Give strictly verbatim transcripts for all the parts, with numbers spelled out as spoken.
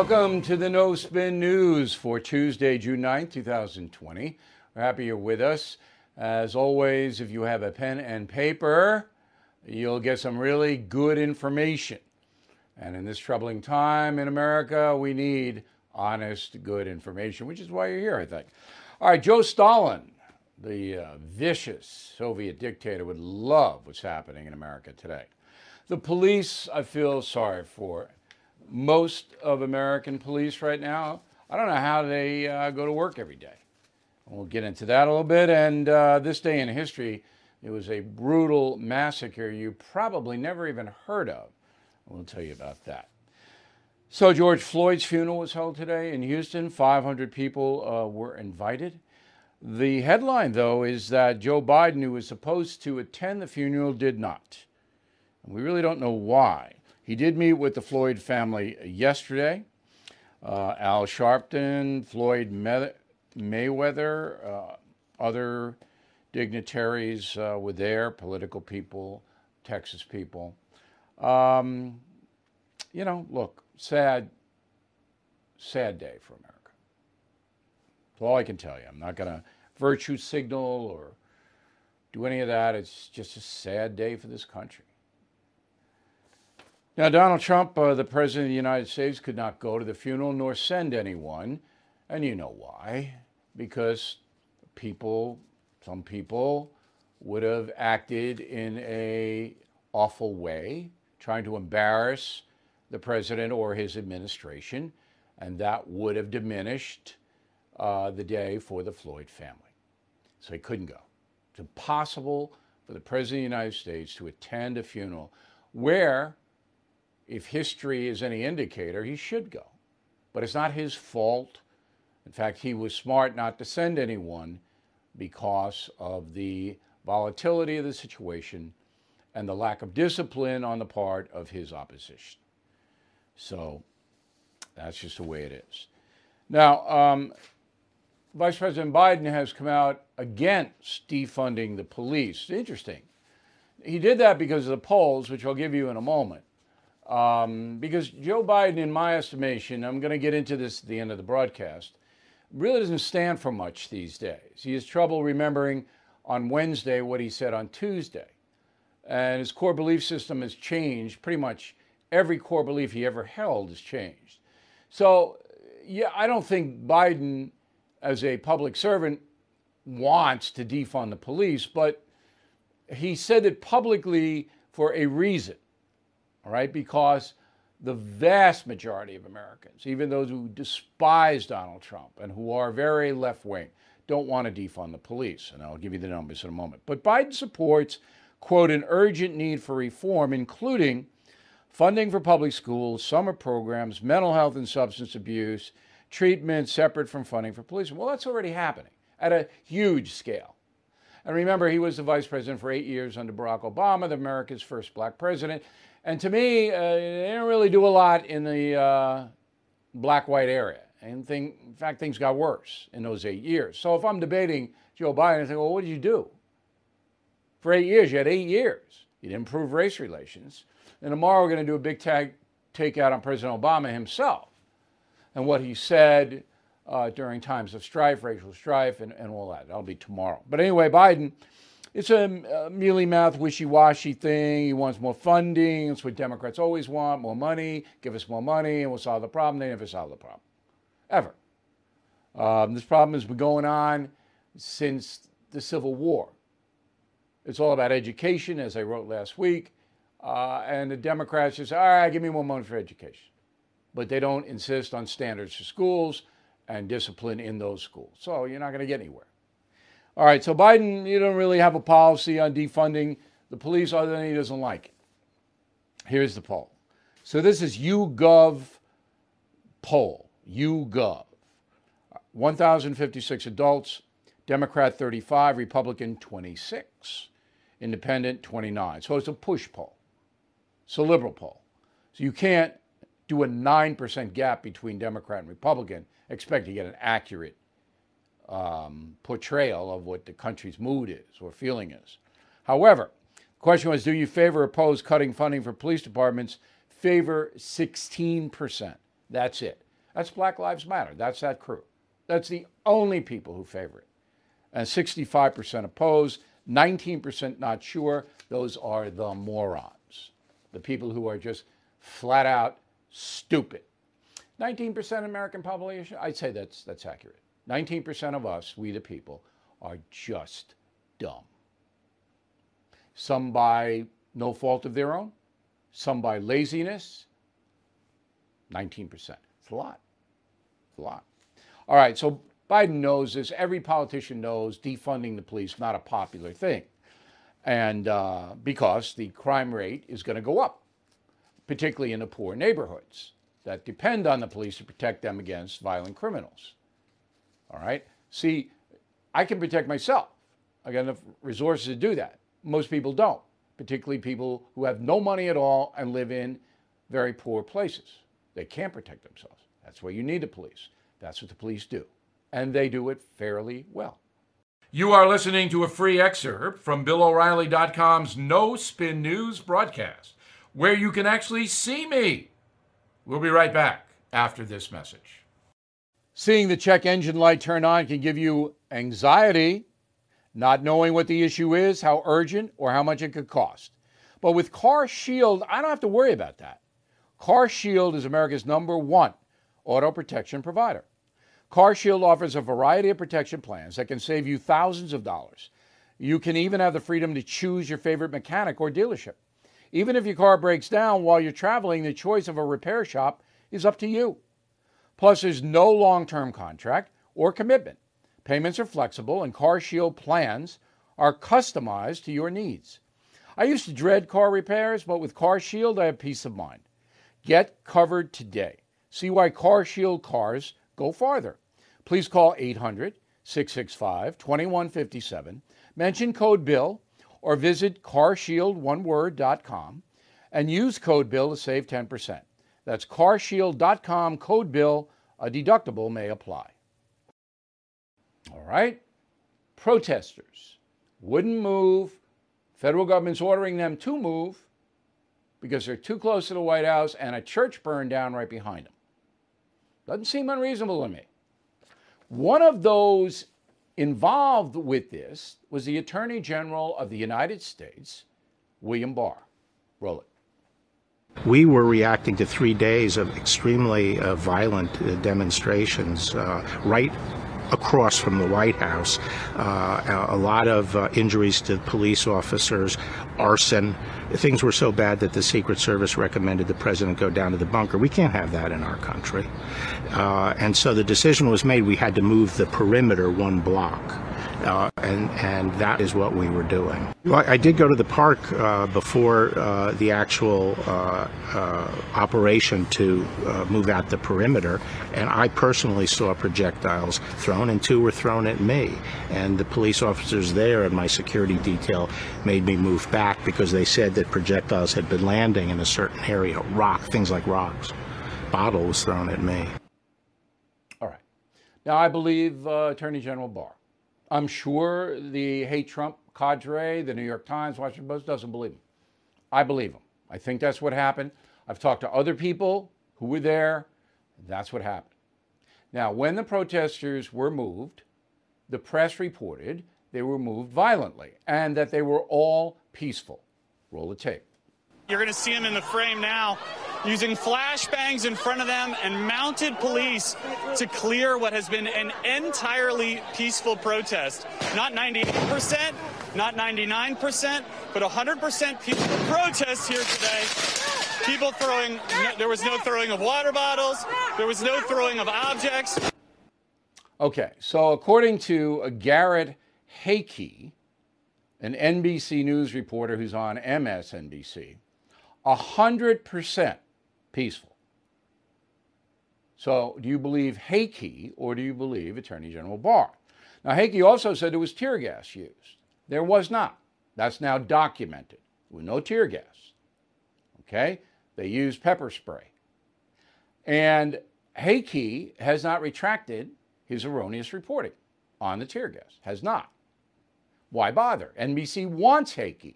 Welcome to the No Spin News for Tuesday, June ninth, two thousand twenty. We're happy you're with us. As always, if you have a pen and paper, you'll get some really good information. And in this troubling time in America, we need honest, good information, which is why you're here, I think. All right, Joe Stalin, the uh, vicious Soviet dictator, would love what's happening in America today. The police, I feel sorry for. Most of American police right now, I don't know how they uh, go to work every day. We'll get into that a little bit. And uh, this day in history, it was a brutal massacre you probably never even heard of. We'll tell you about that. So George Floyd's funeral was held today in Houston. five hundred people uh, were invited. The headline, though, is that Joe Biden, who was supposed to attend the funeral, did not. And we really don't know why. He did meet with the Floyd family yesterday. Uh, Al Sharpton, Floyd May- Mayweather, uh, other dignitaries uh, were there, political people, Texas people. Um, you know, look, sad, sad day for America. That's all I can tell you. I'm not going to virtue signal or do any of that. It's just a sad day for this country. Now, Donald Trump, uh, the president of the United States, could not go to the funeral nor send anyone. And you know why. Because people, some people, would have acted in a awful way, trying to embarrass the president or his administration. And that would have diminished uh, the day for the Floyd family. So he couldn't go. It's impossible for the president of the United States to attend a funeral where, if history is any indicator, he should go. But it's not his fault. In fact, he was smart not to send anyone because of the volatility of the situation and the lack of discipline on the part of his opposition. So that's just the way it is. Now, um, Vice President Biden has come out against defunding the police. Interesting. He did that because of the polls, which I'll give you in a moment. Um, because Joe Biden, in my estimation, I'm going to get into this at the end of the broadcast, really doesn't stand for much these days. He has trouble remembering on Wednesday what he said on Tuesday. And his core belief system has changed. Pretty much every core belief he ever held has changed. So, yeah, I don't think Biden, as a public servant, wants to defund the police, but he said it publicly for a reason. All right, because the vast majority of Americans, even those who despise Donald Trump and who are very left-wing, don't want to defund the police. And I'll give you the numbers in a moment. But Biden supports, quote, an urgent need for reform, including funding for public schools, summer programs, mental health and substance abuse, treatment separate from funding for policing. Well, that's already happening at a huge scale. And remember, he was the vice president for eight years under Barack Obama, the America's first black president. And to me, uh, they didn't really do a lot in the uh, black-white area. And thing, in fact, things got worse in those eight years. So if I'm debating Joe Biden, I think, well, what did you do? For eight years, you had eight years. You didn't improve race relations. And tomorrow we're going to do a big tag takeout on President Obama himself and what he said uh, during times of strife, racial strife, and, and all that. That'll be tomorrow. But anyway, Biden, it's a mealy-mouthed, wishy-washy thing. He wants more funding. That's what Democrats always want, more money. Give us more money and we'll solve the problem. They never solve the problem, ever. Um, this problem has been going on since the Civil War. It's all about education, as I wrote last week. Uh, and the Democrats just say, all right, give me more money for education. But they don't insist on standards for schools and discipline in those schools. So you're not going to get anywhere. All right, so Biden, you don't really have a policy on defunding the police other than he doesn't like it. Here's the poll. So this is YouGov poll, YouGov. one thousand fifty-six adults, Democrat thirty-five, Republican twenty-six, Independent twenty-nine. So it's a push poll. It's a liberal poll. So you can't do a nine percent gap between Democrat and Republican, expect to get an accurate Um, portrayal of what the country's mood is or feeling is. However, the question was, do you favor or oppose cutting funding for police departments? Favor sixteen percent. That's it. That's Black Lives Matter. That's that crew. That's the only people who favor it. And sixty-five percent oppose, nineteen percent not sure. Those are the morons, the people who are just flat out stupid. nineteen percent American population, I'd say that's, that's accurate. nineteen percent of us, we the people, are just dumb. Some by no fault of their own, some by laziness. nineteen percent. It's a lot. It's a lot. All right, so Biden knows this. Every politician knows defunding the police, not a popular thing. And uh, because the crime rate is going to go up, particularly in the poor neighborhoods that depend on the police to protect them against violent criminals. All right? See, I can protect myself. I got enough resources to do that. Most people don't, particularly people who have no money at all and live in very poor places. They can't protect themselves. That's why you need the police. That's what the police do. And they do it fairly well. You are listening to a free excerpt from Bill O'Reilly dot com's No Spin News broadcast, where you can actually see me. We'll be right back after this message. Seeing the check engine light turn on can give you anxiety, not knowing what the issue is, how urgent, or how much it could cost. But with CarShield, I don't have to worry about that. CarShield is America's number one auto protection provider. CarShield offers a variety of protection plans that can save you thousands of dollars. You can even have the freedom to choose your favorite mechanic or dealership. Even if your car breaks down while you're traveling, the choice of a repair shop is up to you. Plus, there's no long-term contract or commitment. Payments are flexible, and CarShield plans are customized to your needs. I used to dread car repairs, but with CarShield, I have peace of mind. Get covered today. See why CarShield cars go farther. Please call eight hundred, six six five, two one five seven, mention code BILL, or visit car shield one word dot com and use code BILL to save ten percent. That's car shield dot com, code BILL. A deductible may apply. All right. Protesters wouldn't move. Federal government's ordering them to move because they're too close to the White House and a church burned down right behind them. Doesn't seem unreasonable to me. One of those involved with this was the Attorney General of the United States, William Barr. Roll it. We were reacting to three days of extremely uh, violent uh, demonstrations uh, right across from the White House. Uh, a lot of uh, injuries to police officers, arson. Things were so bad that the Secret Service recommended the president go down to the bunker. We can't have that in our country. Uh, and so the decision was made, we had to move the perimeter one block. Uh, and, and that is what we were doing. Well, I did go to the park uh, before uh, the actual uh, uh, operation to uh, move out the perimeter, and I personally saw projectiles thrown, and two were thrown at me. And the police officers there and my security detail made me move back because they said that projectiles had been landing in a certain area, rock, things like rocks. Bottle was thrown at me. All right. Now, I believe uh, Attorney General Barr. I'm sure the hate Trump cadre, the New York Times, Washington Post doesn't believe him. I believe him. I think that's what happened. I've talked to other people who were there. That's what happened. Now, when the protesters were moved, the press reported they were moved violently and that they were all peaceful. Roll the tape. You're going to see them in the frame now, using flashbangs in front of them and mounted police to clear what has been an entirely peaceful protest. Not ninety-eight percent, not ninety-nine percent, but one hundred percent peaceful protest here today. People throwing, no, there was no throwing of water bottles, there was no throwing of objects. Okay, so according to Garrett Haake, an N B C News reporter who's on M S N B C, one hundred percent peaceful. So do you believe Haake or do you believe Attorney General Barr? Now, Haake also said there was tear gas used. There was not. That's now documented. There was no tear gas. Okay? They used pepper spray. And Haake has not retracted his erroneous reporting on the tear gas. Has not. Why bother? N B C wants Haake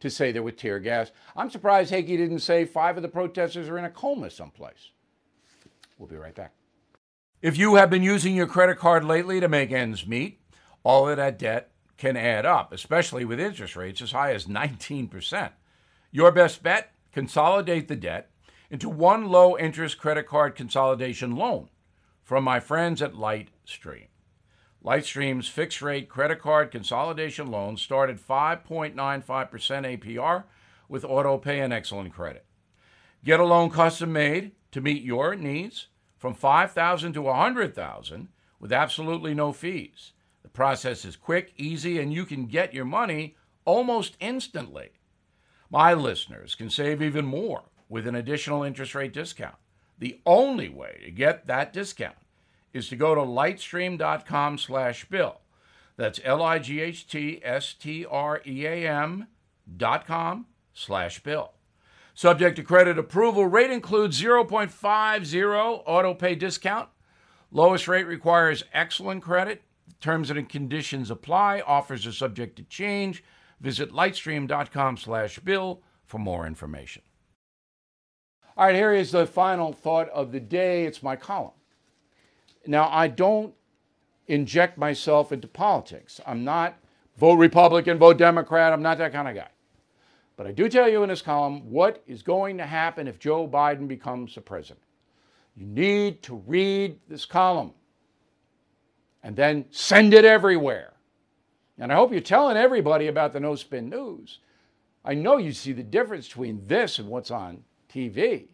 to say there were tear gas. I'm surprised Haake didn't say five of the protesters are in a coma someplace. We'll be right back. If you have been using your credit card lately to make ends meet, all of that debt can add up, especially with interest rates as high as nineteen percent. Your best bet? Consolidate the debt into one low-interest credit card consolidation loan from my friends at LightStream. LightStream's fixed-rate credit card consolidation loans start at five point nine five percent A P R with auto pay and excellent credit. Get a loan custom-made to meet your needs from five thousand dollars to one hundred thousand dollars with absolutely no fees. The process is quick, easy, and you can get your money almost instantly. My listeners can save even more with an additional interest rate discount. The only way to get that discount is to go to lightstream.com slash bill. That's L-I-G-H-T-S-T-R-E-A-M dot com slash bill. Subject to credit approval, rate includes zero point five zero auto pay discount. Lowest rate requires excellent credit. Terms and conditions apply. Offers are subject to change. Visit lightstream.com slash bill for more information. All right, here is the final thought of the day. It's my column. Now, I don't inject myself into politics. I'm not vote Republican, vote Democrat. I'm not that kind of guy. But I do tell you in this column what is going to happen if Joe Biden becomes the president. You need to read this column and then send it everywhere. And I hope you're telling everybody about the No Spin News. I know you see the difference between this and what's on T V.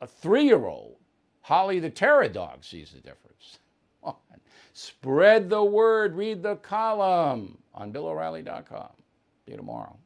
A three-year-old, Holly the Terror Dog, sees the difference. Come on. Spread the word. Read the column on Bill O'Reilly dot com. See you tomorrow.